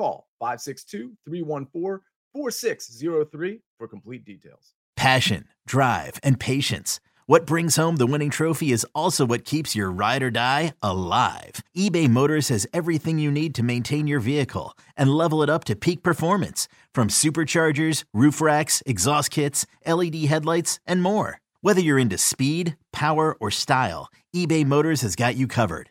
Call 562-314-4603 for complete details. Passion, drive, and patience. What brings home the winning trophy is also what keeps your ride or die alive. eBay Motors has everything you need to maintain your vehicle and level it up to peak performance, from superchargers, roof racks, exhaust kits, LED headlights, and more. Whether you're into speed, power, or style, eBay Motors has got you covered.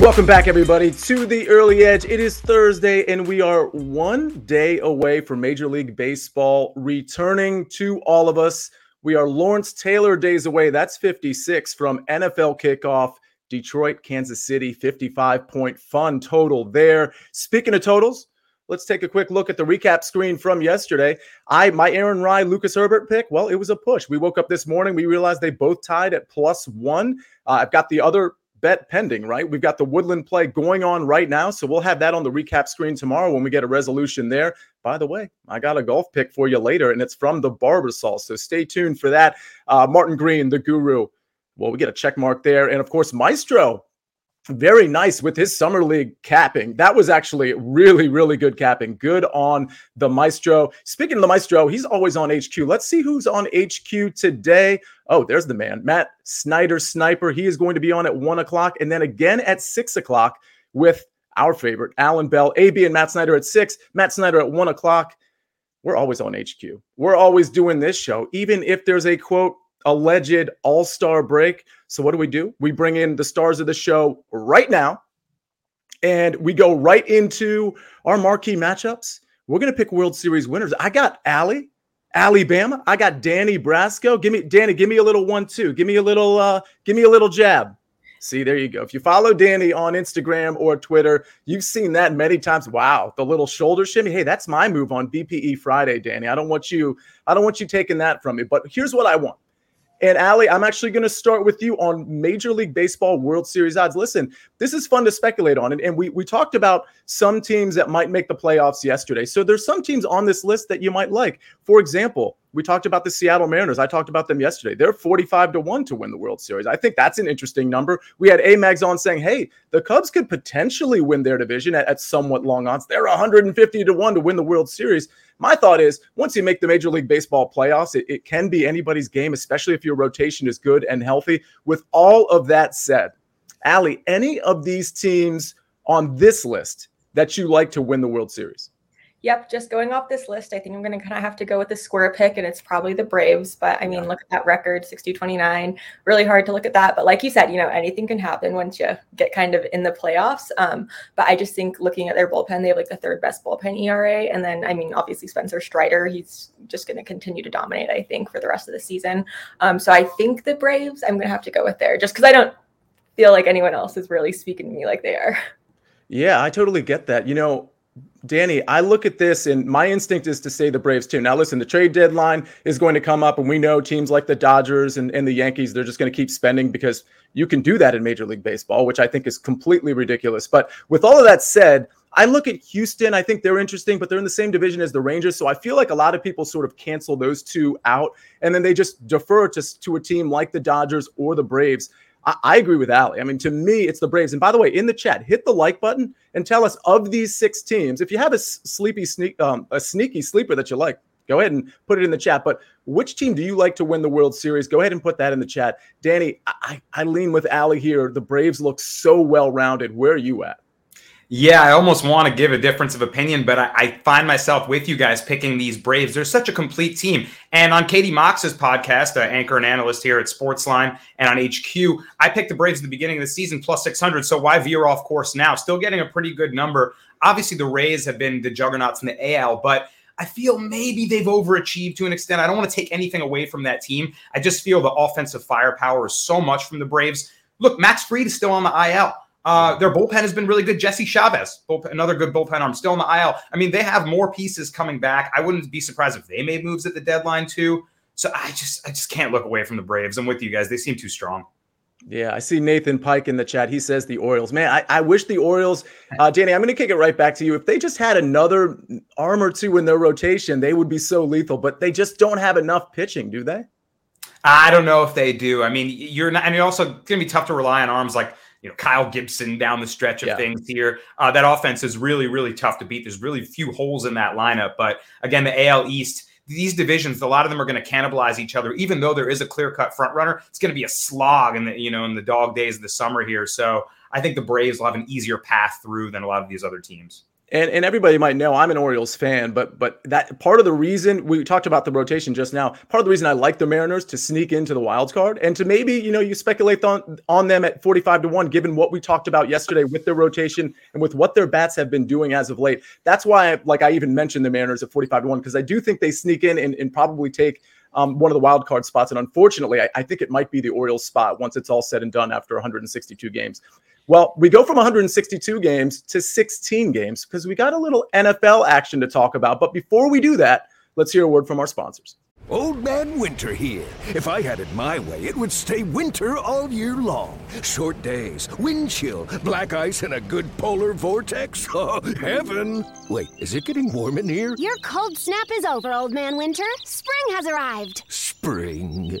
Welcome back, everybody, to The Early Edge. It is Thursday, and we are one day away from Major League Baseball returning to all of us. We are Lawrence Taylor days away. That's 56 from NFL kickoff. Detroit, Kansas City, 55-point fun total there. Speaking of totals, let's take a quick look at the recap screen from yesterday. My Aaron Rye, Lucas Herbert pick, well, it was a push. We woke up this morning. We realized they both tied at +1. I've got the other bet pending, right? We've got the Woodland play going on right now, so we'll have that on the recap screen tomorrow when we get a resolution there. By the way, I got a golf pick for you later, and it's from the Barbasol, so stay tuned for that. Martin Green, the guru. Well, we get a check mark there. And, of course, Maestro, very nice with his summer league capping. That was actually really, really good capping. Good on the Maestro. Speaking of the Maestro, he's always on HQ. Let's see who's on HQ today. Oh, there's the man, Matt Snyder, Sniper. He is going to be on at 1:00 and then again at 6:00 with our favorite, Alan Bell. AB and Matt Snyder at 6:00, Matt Snyder at 1:00. We're always on HQ. We're always doing this show, even if there's a, quote, alleged all-star break. So what do? We bring in the stars of the show right now, and we go right into our marquee matchups. We're going to pick World Series winners. I got Alabama. I got Danny Brasco. Give me a little 1-2. Give me a little jab. See, there you go. If you follow Danny on Instagram or Twitter, you've seen that many times. Wow, the little shoulder shimmy. Hey, that's my move on BPE Friday, Danny. I don't want you taking that from me. But here's what I want. And, Allie, I'm actually going to start with you on Major League Baseball World Series odds. Listen, this is fun to speculate on. And we talked about some teams that might make the playoffs yesterday. So there's some teams on this list that you might like. For example, we talked about the Seattle Mariners. I talked about them yesterday. They're 45-1 to win the World Series. I think that's an interesting number. We had A-Mags on saying, hey, the Cubs could potentially win their division at somewhat long odds. They're 150-1 to win the World Series. My thought is, once you make the Major League Baseball playoffs, it can be anybody's game, especially if your rotation is good and healthy. With all of that said, Allie, any of these teams on this list that you like to win the World Series? Yep, just going off this list, I think I'm going to kind of have to go with the square pick, and it's probably the Braves. But, I mean, look at that record, 60-29. Really hard to look at that. But like you said, anything can happen once you get kind of in the playoffs. But I just think looking at their bullpen, they have the third best bullpen ERA. And then, obviously Spencer Strider, he's just going to continue to dominate, I think, for the rest of the season. So I think the Braves, I'm going to have to go with there, just because I don't feel like anyone else is really speaking to me like they are. Yeah, I totally get that. Danny, I look at this, and my instinct is to say the Braves too. Now, listen, the trade deadline is going to come up, and we know teams like the Dodgers and the Yankees, they're just going to keep spending because you can do that in Major League Baseball, which I think is completely ridiculous. But with all of that said, I look at Houston. I think they're interesting, but they're in the same division as the Rangers. So I feel like a lot of people sort of cancel those two out, and then they just defer to a team like the Dodgers or the Braves. I agree with Allie. To me, it's the Braves. And by the way, in the chat, hit the like button and tell us of these six teams. If you have a sneaky sleeper that you like, go ahead and put it in the chat. But which team do you like to win the World Series? Go ahead and put that in the chat. Danny, I lean with Allie here. The Braves look so well-rounded. Where are you at? Yeah, I almost want to give a difference of opinion, but I find myself with you guys picking these Braves. They're such a complete team. And on Katie Mox's podcast, an anchor and analyst here at SportsLine, and on HQ, I picked the Braves at the beginning of the season, plus 600, so why veer off course now? Still getting a pretty good number. Obviously, the Rays have been the juggernauts in the AL, but I feel maybe they've overachieved to an extent. I don't want to take anything away from that team. I just feel the offensive firepower is so much from the Braves. Look, Max Fried is still on the IL. Their bullpen has been really good. Jesse Chavez, another good bullpen arm, still in the IL. I mean, they have more pieces coming back. I wouldn't be surprised if they made moves at the deadline too. So I just can't look away from the Braves. I'm with you guys. They seem too strong. Yeah, I see Nathan Pike in the chat. He says the Orioles. Man, I wish the Orioles, Danny, I'm going to kick it right back to you. If they just had another arm or two in their rotation, they would be so lethal. But they just don't have enough pitching, do they? I don't know if they do. I mean, also it's going to be tough to rely on arms like Kyle Gibson down the stretch of things here. That offense is really, really tough to beat. There's really few holes in that lineup. But again, the AL East, these divisions, a lot of them are going to cannibalize each other. Even though there is a clear-cut front runner, it's going to be a slog in the dog days of the summer here. So I think the Braves will have an easier path through than a lot of these other teams. And everybody might know I'm an Orioles fan, but that part of the reason we talked about the rotation just now, part of the reason I like the Mariners to sneak into the wild card and to maybe, you speculate on them at 45-1, given what we talked about yesterday with their rotation and with what their bats have been doing as of late. That's why I even mentioned the Mariners at 45-1, because I do think they sneak in and probably take one of the wild card spots. And unfortunately, I think it might be the Orioles spot once it's all said and done after 162 games. Well, we go from 162 games to 16 games because we got a little NFL action to talk about. But before we do that, let's hear a word from our sponsors. Old Man Winter here. If I had it my way, it would stay winter all year long. Short days, wind chill, black ice, and a good polar vortex. Oh, heaven. Wait, is it getting warm in here? Your cold snap is over, Old Man Winter. Spring has arrived. Spring.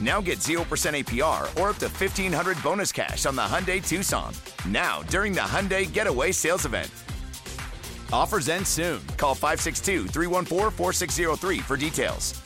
Now get 0% APR or up to $1,500 bonus cash on the Hyundai Tucson. Now, during the Hyundai Getaway Sales Event. Offers end soon. Call 562-314-4603 for details.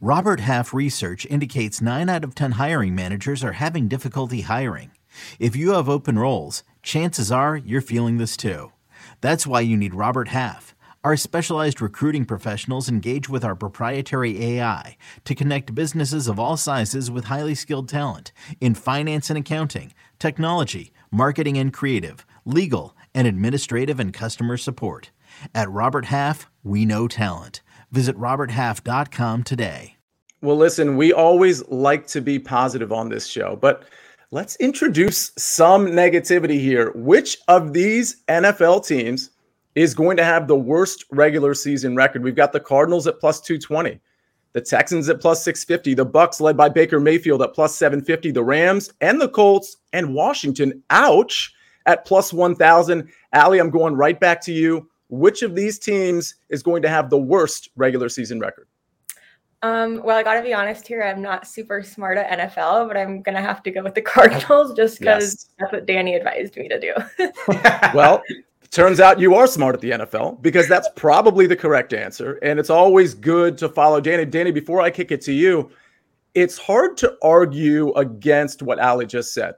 Robert Half research indicates 9 out of 10 hiring managers are having difficulty hiring. If you have open roles, chances are you're feeling this too. That's why you need Robert Half. Our specialized recruiting professionals engage with our proprietary AI to connect businesses of all sizes with highly skilled talent in finance and accounting, technology, marketing and creative, legal, and administrative and customer support. At Robert Half, we know talent. Visit roberthalf.com today. Well, listen, we always like to be positive on this show, but let's introduce some negativity here. Which of these NFL teams is going to have the worst regular season record? We've got the Cardinals at plus 220, the Texans at plus 650, the Bucks led by Baker Mayfield at plus 750, the Rams and the Colts and Washington, ouch, at plus 1,000. Ali, I'm going right back to you. Which of these teams is going to have the worst regular season record? Well, I got to be honest here. I'm not super smart at NFL, but I'm going to have to go with the Cardinals just because that's what Danny advised me to do. Well, turns out you are smart at the NFL because that's probably the correct answer. And it's always good to follow Danny. Danny, before I kick it to you, it's hard to argue against what Ali just said.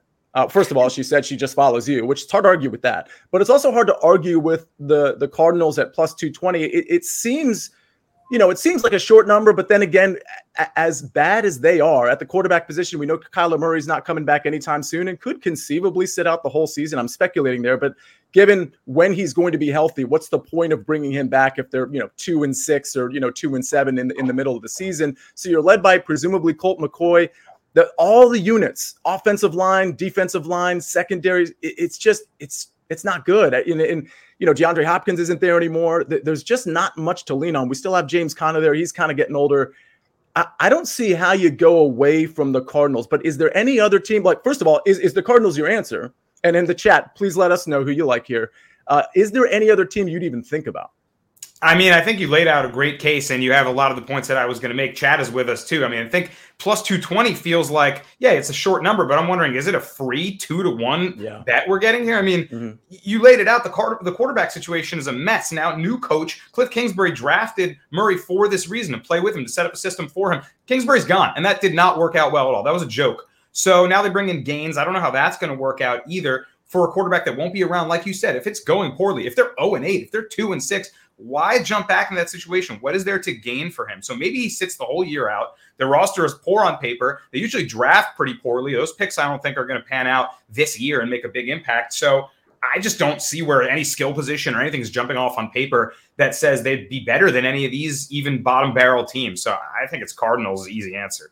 First of all, she said she just follows you, which is hard to argue with that. But it's also hard to argue with the Cardinals at plus 220. It seems, it seems like a short number. But then again, as bad as they are at the quarterback position, we know Kyler Murray's not coming back anytime soon and could conceivably sit out the whole season. I'm speculating there, but given when he's going to be healthy, what's the point of bringing him back if they're 2-6 or 2-7 in the middle of the season? So you're led by presumably Colt McCoy. All the units, offensive line, defensive line, secondaries, it's not good. And DeAndre Hopkins isn't there anymore. There's just not much to lean on. We still have James Conner there. He's kind of getting older. I don't see how you go away from the Cardinals. But is there any other team? Like, first of all, is the Cardinals your answer? And in the chat, please let us know who you like here. Is there any other team you'd even think about? I mean, I think you laid out a great case, and you have a lot of the points that I was going to make. Chad is with us, too. I mean, I think plus 220 feels like, yeah, it's a short number, but I'm wondering, is it a free 2-to-1 bet we're getting here? I mean, you laid it out. The quarterback situation is a mess. Now, new coach, Cliff Kingsbury drafted Murray for this reason, to play with him, to set up a system for him. Kingsbury's gone, and that did not work out well at all. That was a joke. So now they bring in Gaines. I don't know how that's going to work out either for a quarterback that won't be around. Like you said, if it's going poorly, if they're 0-8, if they're 2-6, why jump back in that situation? What is there to gain for him? So maybe he sits the whole year out. The roster is poor on paper. They usually draft pretty poorly. Those picks I don't think are going to pan out this year and make a big impact. So I just don't see where any skill position or anything's jumping off on paper that says they'd be better than any of these even bottom barrel teams. So I think it's Cardinals' easy answer.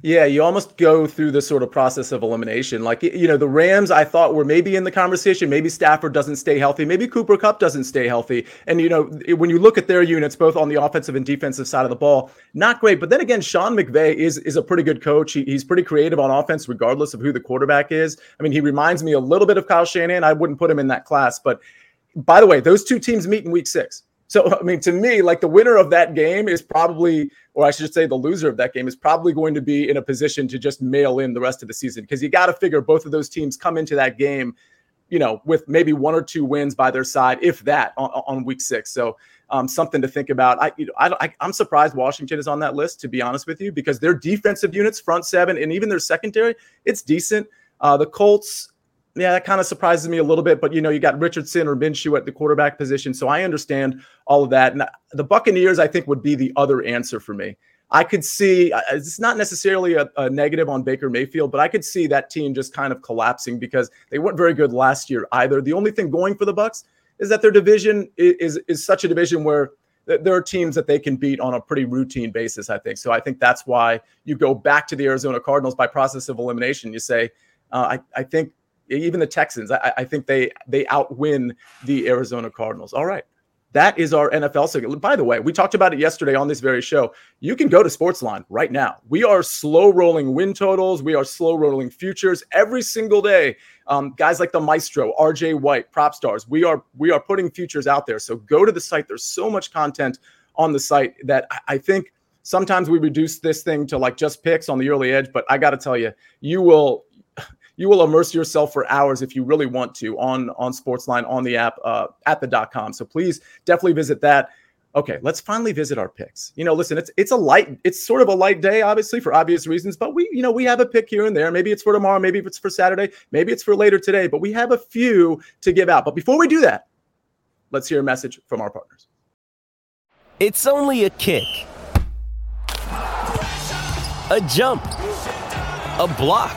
Yeah, you almost go through this sort of process of elimination. Like, you know, the Rams, I thought, were maybe in the conversation. Maybe Stafford doesn't stay healthy. Maybe Cooper Kupp doesn't stay healthy. And, you know, when you look at their units, both on the offensive and defensive side of the ball, not great. But then again, Sean McVay is a pretty good coach. He's pretty creative on offense, regardless of who the quarterback is. I mean, he reminds me a little bit of Kyle Shanahan. I wouldn't put him in that class. But, by the way, those two teams meet in week 6. So, I mean, to me, like the winner of that game is probably, or I should say the loser of that game is probably going to be in a position to just mail in the rest of the season, because you got to figure both of those teams come into that game, you know, with maybe 1 or 2 wins by their side, if that, on week 6. So something to think about. I'm surprised Washington is on that list, to be honest with you, because their defensive units, front seven, and even their secondary, it's decent. The Colts, yeah, that kind of surprises me a little bit, but you know, you got Richardson or Minshew at the quarterback position, so I understand all of that. And the Buccaneers, I think, would be the other answer for me. I could see, it's not necessarily a negative on Baker Mayfield, but I could see that team just kind of collapsing because they weren't very good last year either. The only thing going for the Bucs is that their division is such a division where there are teams that they can beat on a pretty routine basis, I think. So I think that's why you go back to the Arizona Cardinals by process of elimination. You say, I think, even the Texans, I think they outwin the Arizona Cardinals. All right. That is our NFL segment. By the way, we talked about it yesterday on this very show. You can go to SportsLine right now. We are slow rolling win totals. We are slow rolling futures every single day. Guys like the Maestro, RJ White, Prop Stars. We are putting futures out there. So go to the site. There's so much content on the site that I think sometimes we reduce this thing to like just picks on the early edge. But I got to tell you, you will immerse yourself for hours if you really want to on SportsLine, on the app, at the.com. So please definitely visit that. Okay, let's finally visit our picks. You know, listen, it's sort of a light day, obviously, for obvious reasons, but we have a pick here and there. Maybe it's for tomorrow, maybe it's for Saturday, maybe it's for later today, but we have a few to give out. But before we do that, let's hear a message from our partners. It's only a kick, a jump, a block.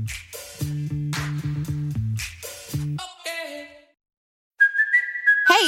Hey,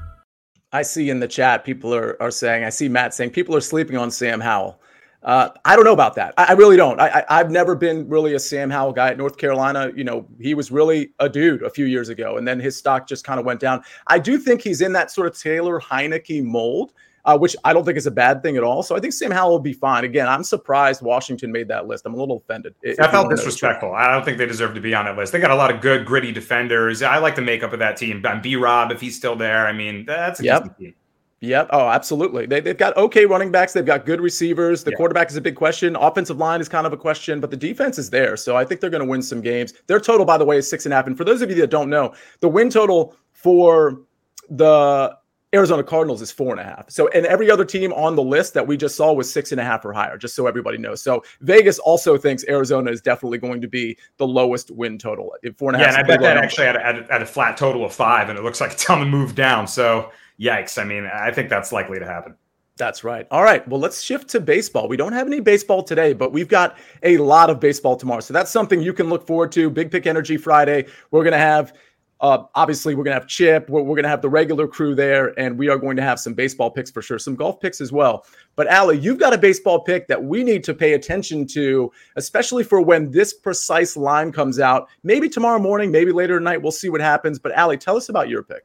I see in the chat, people are saying, I see Matt saying, people are sleeping on Sam Howell. I don't know about that. I really don't. I've never been really a Sam Howell guy at North Carolina. You know, he was really a dude a few years ago, and then his stock just kind of went down. I do think he's in that sort of Taylor Heineke mold, which I don't think is a bad thing at all. So I think Sam Howell will be fine. Again, I'm surprised Washington made that list. I'm a little offended. I felt disrespectful. I don't think they deserve to be on that list. They got a lot of good, gritty defenders. I like the makeup of that team. B-Rob, if he's still there, I mean, that's a decent team. Yep. Oh, absolutely. They've got okay running backs. They've got good receivers. The quarterback is a big question. Offensive line is kind of a question, but the defense is there. So I think they're going to win some games. Their total, by the way, is 6.5. And for those of you that don't know, the win total for the Arizona Cardinals is 4.5. So, and every other team on the list that we just saw was 6.5 or higher, just so everybody knows. So Vegas also thinks Arizona is definitely going to be the lowest win total. 4.5. Yeah, and I bet that actually had a flat total of 5, and it looks like it's on the move down. So yikes. I mean, I think that's likely to happen. That's right. All right. Well, let's shift to baseball. We don't have any baseball today, but we've got a lot of baseball tomorrow. So that's something you can look forward to. Big Pick Energy Friday. We're going to have, obviously, we're going to have Chip. We're going to have the regular crew there, and we are going to have some baseball picks for sure, some golf picks as well. But, Allie, you've got a baseball pick that we need to pay attention to, especially for when this precise line comes out. Maybe tomorrow morning, maybe later tonight. We'll see what happens. But, Allie, tell us about your pick.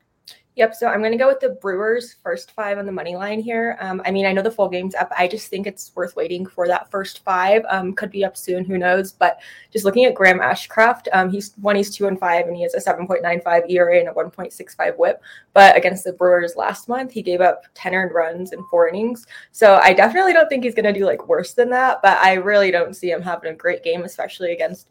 Yep. So I'm going to go with the Brewers first five on the money line here. I mean, I know the full game's up. I just think it's worth waiting for that first five. Could be up soon. Who knows? But just looking at Graham Ashcraft, he's 2-5, and he has a 7.95 ERA and a 1.65 WHIP. But against the Brewers last month, he gave up 10 earned runs in 4 innings. So I definitely don't think he's going to do like worse than that. But I really don't see him having a great game, especially against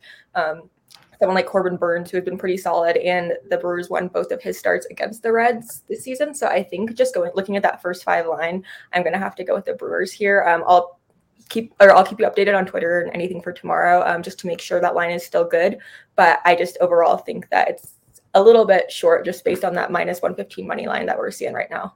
someone like Corbin Burns, who had been pretty solid, and the Brewers won both of his starts against the Reds this season. So I think just looking at that first five line, I'm going to have to go with the Brewers here. I'll keep you updated on Twitter and anything for tomorrow, just to make sure that line is still good. But I just overall think that it's a little bit short, just based on that minus 115 money line that we're seeing right now.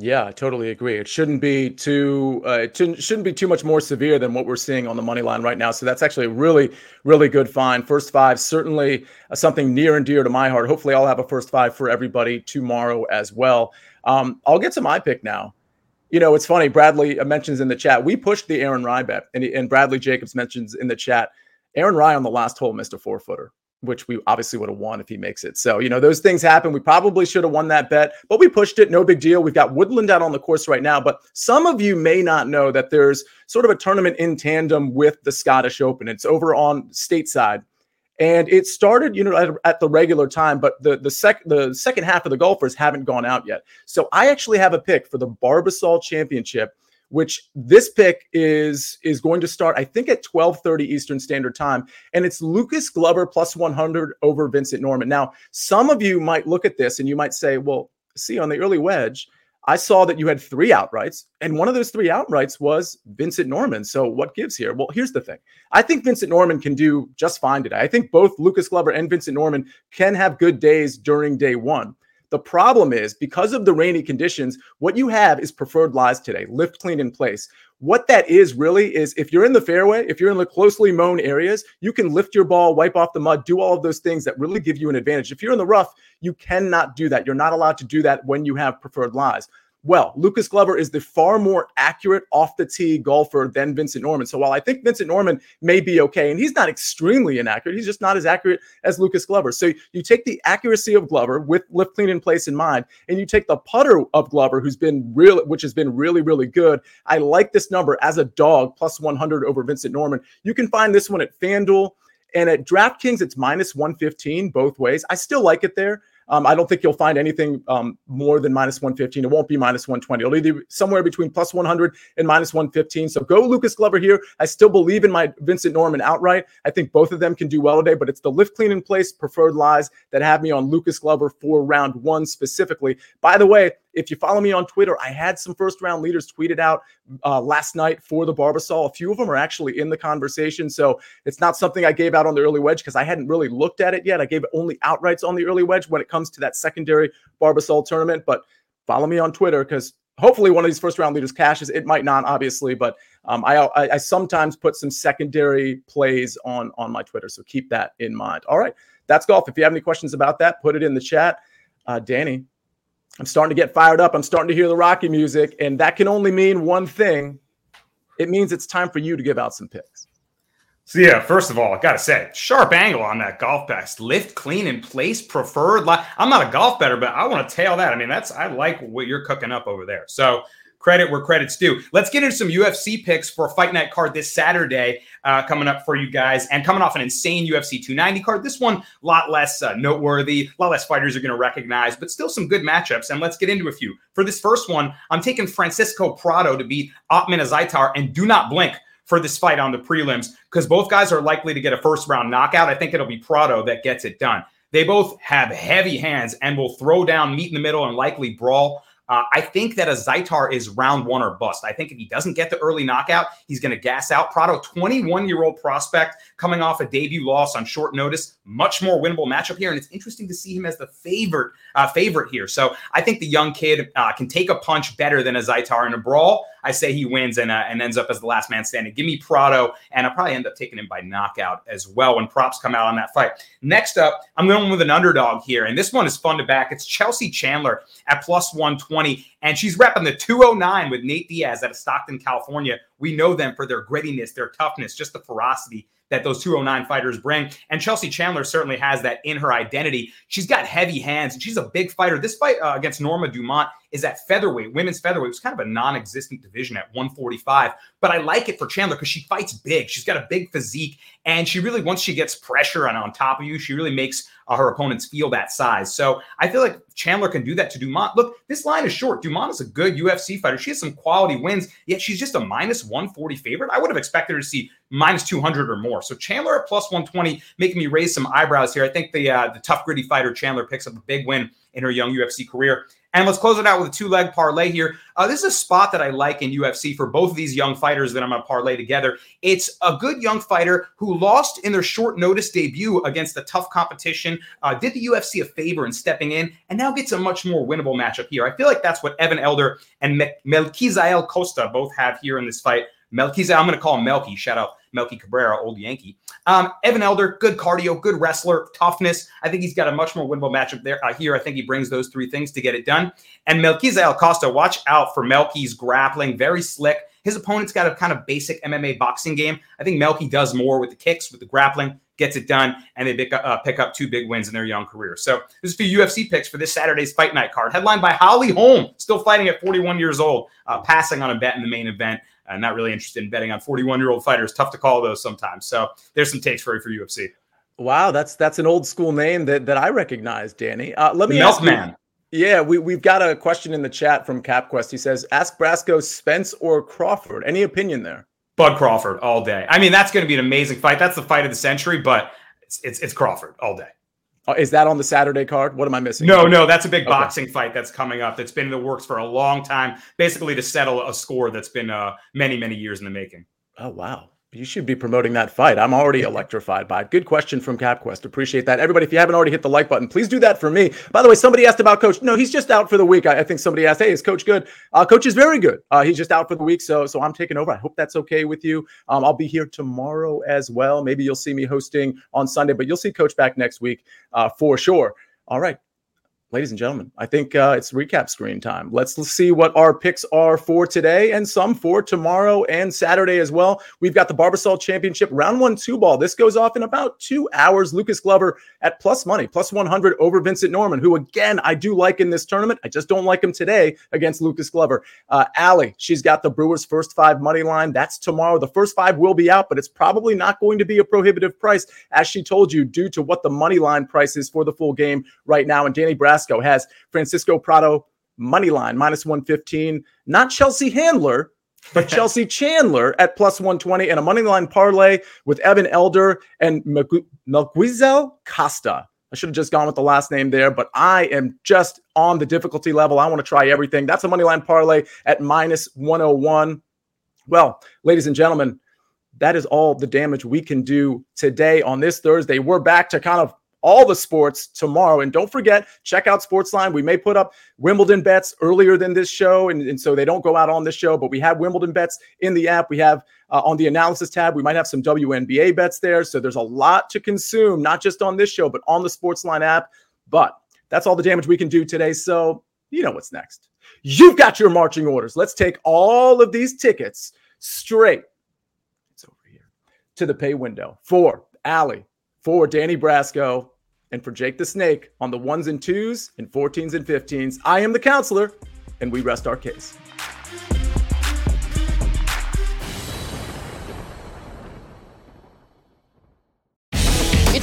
Yeah, I totally agree. It shouldn't be too much more severe than what we're seeing on the money line right now. So that's actually a really, really good find. First five, certainly something near and dear to my heart. Hopefully I'll have a first five for everybody tomorrow as well. I'll get to my pick now. You know, it's funny. Bradley mentions in the chat, we pushed the Aaron Rye bet, and Bradley Jacobs mentions in the chat, Aaron Rye on the last hole missed a 4-footer, which we obviously would have won if he makes it. So, you know, those things happen. We probably should have won that bet, but we pushed it. No big deal. We've got Woodland out on the course right now, but some of you may not know that there's sort of a tournament in tandem with the Scottish Open. It's over on stateside, and it started, you know, at the regular time, but the second half of the golfers haven't gone out yet. So I actually have a pick for the Barbasol Championship, which this pick is going to start, I think, at 12:30 Eastern Standard Time. And it's Lucas Glover plus 100 over Vincent Norman. Now, some of you might look at this and you might say, well, see, on the early wedge, I saw that you had 3 outrights, and one of those 3 outrights was Vincent Norman. So what gives here? Well, here's the thing. I think Vincent Norman can do just fine today. I think both Lucas Glover and Vincent Norman can have good days during day one. The problem is, because of the rainy conditions, what you have is preferred lies today, lift, clean, in place. What that is really is, if you're in the fairway, if you're in the closely mown areas, you can lift your ball, wipe off the mud, do all of those things that really give you an advantage. If you're in the rough, you cannot do that. You're not allowed to do that when you have preferred lies. Well, Lucas Glover is the far more accurate off-the-tee golfer than Vincent Norman. So while I think Vincent Norman may be okay, and he's not extremely inaccurate, he's just not as accurate as Lucas Glover. So you take the accuracy of Glover with lift, clean, in place in mind, and you take the putter of Glover, which has been really, really good. I like this number as a dog, plus 100 over Vincent Norman. You can find this one at FanDuel, and at DraftKings, it's minus 115 both ways. I still like it there. I don't think you'll find anything more than minus 115. It won't be minus 120. It'll either be somewhere between plus 100 and minus 115. So go Lucas Glover here. I still believe in my Vincent Norman outright. I think both of them can do well today, but it's the lift, clean, in place, preferred lies that have me on Lucas Glover for round one specifically. By the way, if you follow me on Twitter, I had some first-round leaders tweeted out last night for the Barbasol. A few of them are actually in the conversation, so it's not something I gave out on the early wedge because I hadn't really looked at it yet. I gave it only outrights on the early wedge when it comes to that secondary Barbasol tournament, but follow me on Twitter because hopefully one of these first-round leaders cashes. It might not, obviously, but I sometimes put some secondary plays on my Twitter, so keep that in mind. All right, that's golf. If you have any questions about that, put it in the chat. Danny, I'm starting to get fired up. I'm starting to hear the Rocky music, and that can only mean one thing. It means it's time for you to give out some picks. So, yeah, first of all, I got to say, sharp angle on that golf pass. Lift, clean, in place, preferred. I'm not a golf better, but I want to tail that. I mean, I like what you're cooking up over there. So credit where credit's due. Let's get into some UFC picks for Fight Night card this Saturday coming up for you guys, and coming off an insane UFC 290 card. This one, a lot less noteworthy, a lot less fighters are going to recognize, but still some good matchups, and let's get into a few. For this first one, I'm taking Francisco Prado to beat Otman Azaitar, and do not blink for this fight on the prelims because both guys are likely to get a first-round knockout. I think it'll be Prado that gets it done. They both have heavy hands and will throw down, meet in the middle, and likely brawl. I think that a Zaitar is round one or bust. I think if he doesn't get the early knockout, he's going to gas out. Prado, 21-year-old prospect coming off a debut loss on short notice, much more winnable matchup here. And it's interesting to see him as the favorite here. So I think the young kid can take a punch better than a Zaitar in a brawl. I say he wins and ends up as the last man standing. Give me Prado, and I'll probably end up taking him by knockout as well when props come out on that fight. Next up, I'm going with an underdog here, and this one is fun to back. It's Chelsea Chandler at plus 120, and she's repping the 209 with Nate Diaz out of Stockton, California. We know them for their grittiness, their toughness, just the ferocity that those 209 fighters bring. And Chelsea Chandler certainly has that in her identity. She's got heavy hands, and she's a big fighter. This fight against Norma Dumont is at featherweight, women's featherweight. It's kind of a non-existent division at 145. But I like it for Chandler because she fights big. She's got a big physique, and she really, once she gets pressure and on top of you, she really makes her opponents feel that size. So I feel like Chandler can do that to Dumont. Look, this line is short. Dumont is a good UFC fighter. She has some quality wins, yet she's just a minus 140 favorite. I would have expected her to see minus 200 or more. So Chandler at plus 120, making me raise some eyebrows here. I think the tough, gritty fighter Chandler picks up a big win in her young UFC career. And let's close it out with a two-leg parlay here. This is a spot that I like in UFC for both of these young fighters that I'm going to parlay together. It's a good young fighter who lost in their short notice debut against a tough competition, did the UFC a favor in stepping in, and now gets a much more winnable matchup here. I feel like that's what Evan Elder and Melquizael Costa both have here in this fight. Melquizael, I'm going to call him Melky. Shout out Melky Cabrera, old Yankee. Evan Elder, good cardio, good wrestler, toughness. I think he's got a much more winnable matchup there. Here, I think he brings those three things to get it done. And Melquizael Costa, watch out for Melky's grappling, very slick. His opponent's got a kind of basic MMA boxing game. I think Melky does more with the kicks, with the grappling, gets it done, and they pick up two big wins in their young career. So there's a few UFC picks for this Saturday's Fight Night card, headlined by Holly Holm, still fighting at 41 years old, passing on a bet in the main event. I'm not really interested in betting on 41-year-old fighters. Tough to call those sometimes. So there's some takes for you for UFC. Wow, that's an old school name that I recognize, Danny. Let me ask Milkman. Yeah, we've got a question in the chat from CapQuest. He says, ask Brasco, Spence or Crawford. Any opinion there? Bud Crawford all day. I mean, that's going to be an amazing fight. That's the fight of the century, but it's Crawford all day. Is that on the Saturday card? What am I missing? No, that's a big boxing fight that's coming up. That's been in the works for a long time, basically to settle a score that's been many, many years in the making. Oh, wow. You should be promoting that fight. I'm already electrified by it. Good question from CapQuest. Appreciate that. Everybody, if you haven't already hit the like button, please do that for me. By the way, somebody asked about Coach. No, he's just out for the week. I think somebody asked, hey, is Coach good? Coach is very good. He's just out for the week, so I'm taking over. I hope that's okay with you. I'll be here tomorrow as well. Maybe you'll see me hosting on Sunday, but you'll see Coach back next week for sure. All right. Ladies and gentlemen, I think it's recap screen time. Let's see what our picks are for today and some for tomorrow and Saturday as well. We've got the Barbasol Championship round 1 2 ball. This goes off in about 2 hours. Lucas Glover at plus money, plus 100 over Vincent Norman, who, again, I do like in this tournament. I just don't like him today against Lucas Glover. Allie, she's got the Brewers' first five money line. That's tomorrow. The first five will be out, but it's probably not going to be a prohibitive price, as she told you, due to what the money line price is for the full game right now. And Danny Brass has Francisco Prado money line minus 115, not Chelsea Handler, but Chelsea Chandler at plus 120, and a money line parlay with Evan Elder and Melquizael Costa. I should have just gone with the last name there, but I am just on the difficulty level. I want to try everything. That's a money line parlay at minus 101. Well, ladies and gentlemen, that is all the damage we can do today on this Thursday. We're back to kind of all the sports tomorrow. And don't forget, check out SportsLine. We may put up Wimbledon bets earlier than this show, and so they don't go out on this show, but we have Wimbledon bets in the app. We have on the analysis tab, we might have some WNBA bets there. So there's a lot to consume, not just on this show, but on the SportsLine app. But that's all the damage we can do today. So you know what's next. You've got your marching orders. Let's take all of these tickets straight. It's over here to the pay window for Allie, for Danny Brasco, and for Jake the Snake on the 1s and 2s and 14s and 15s. I am the counselor, and we rest our case.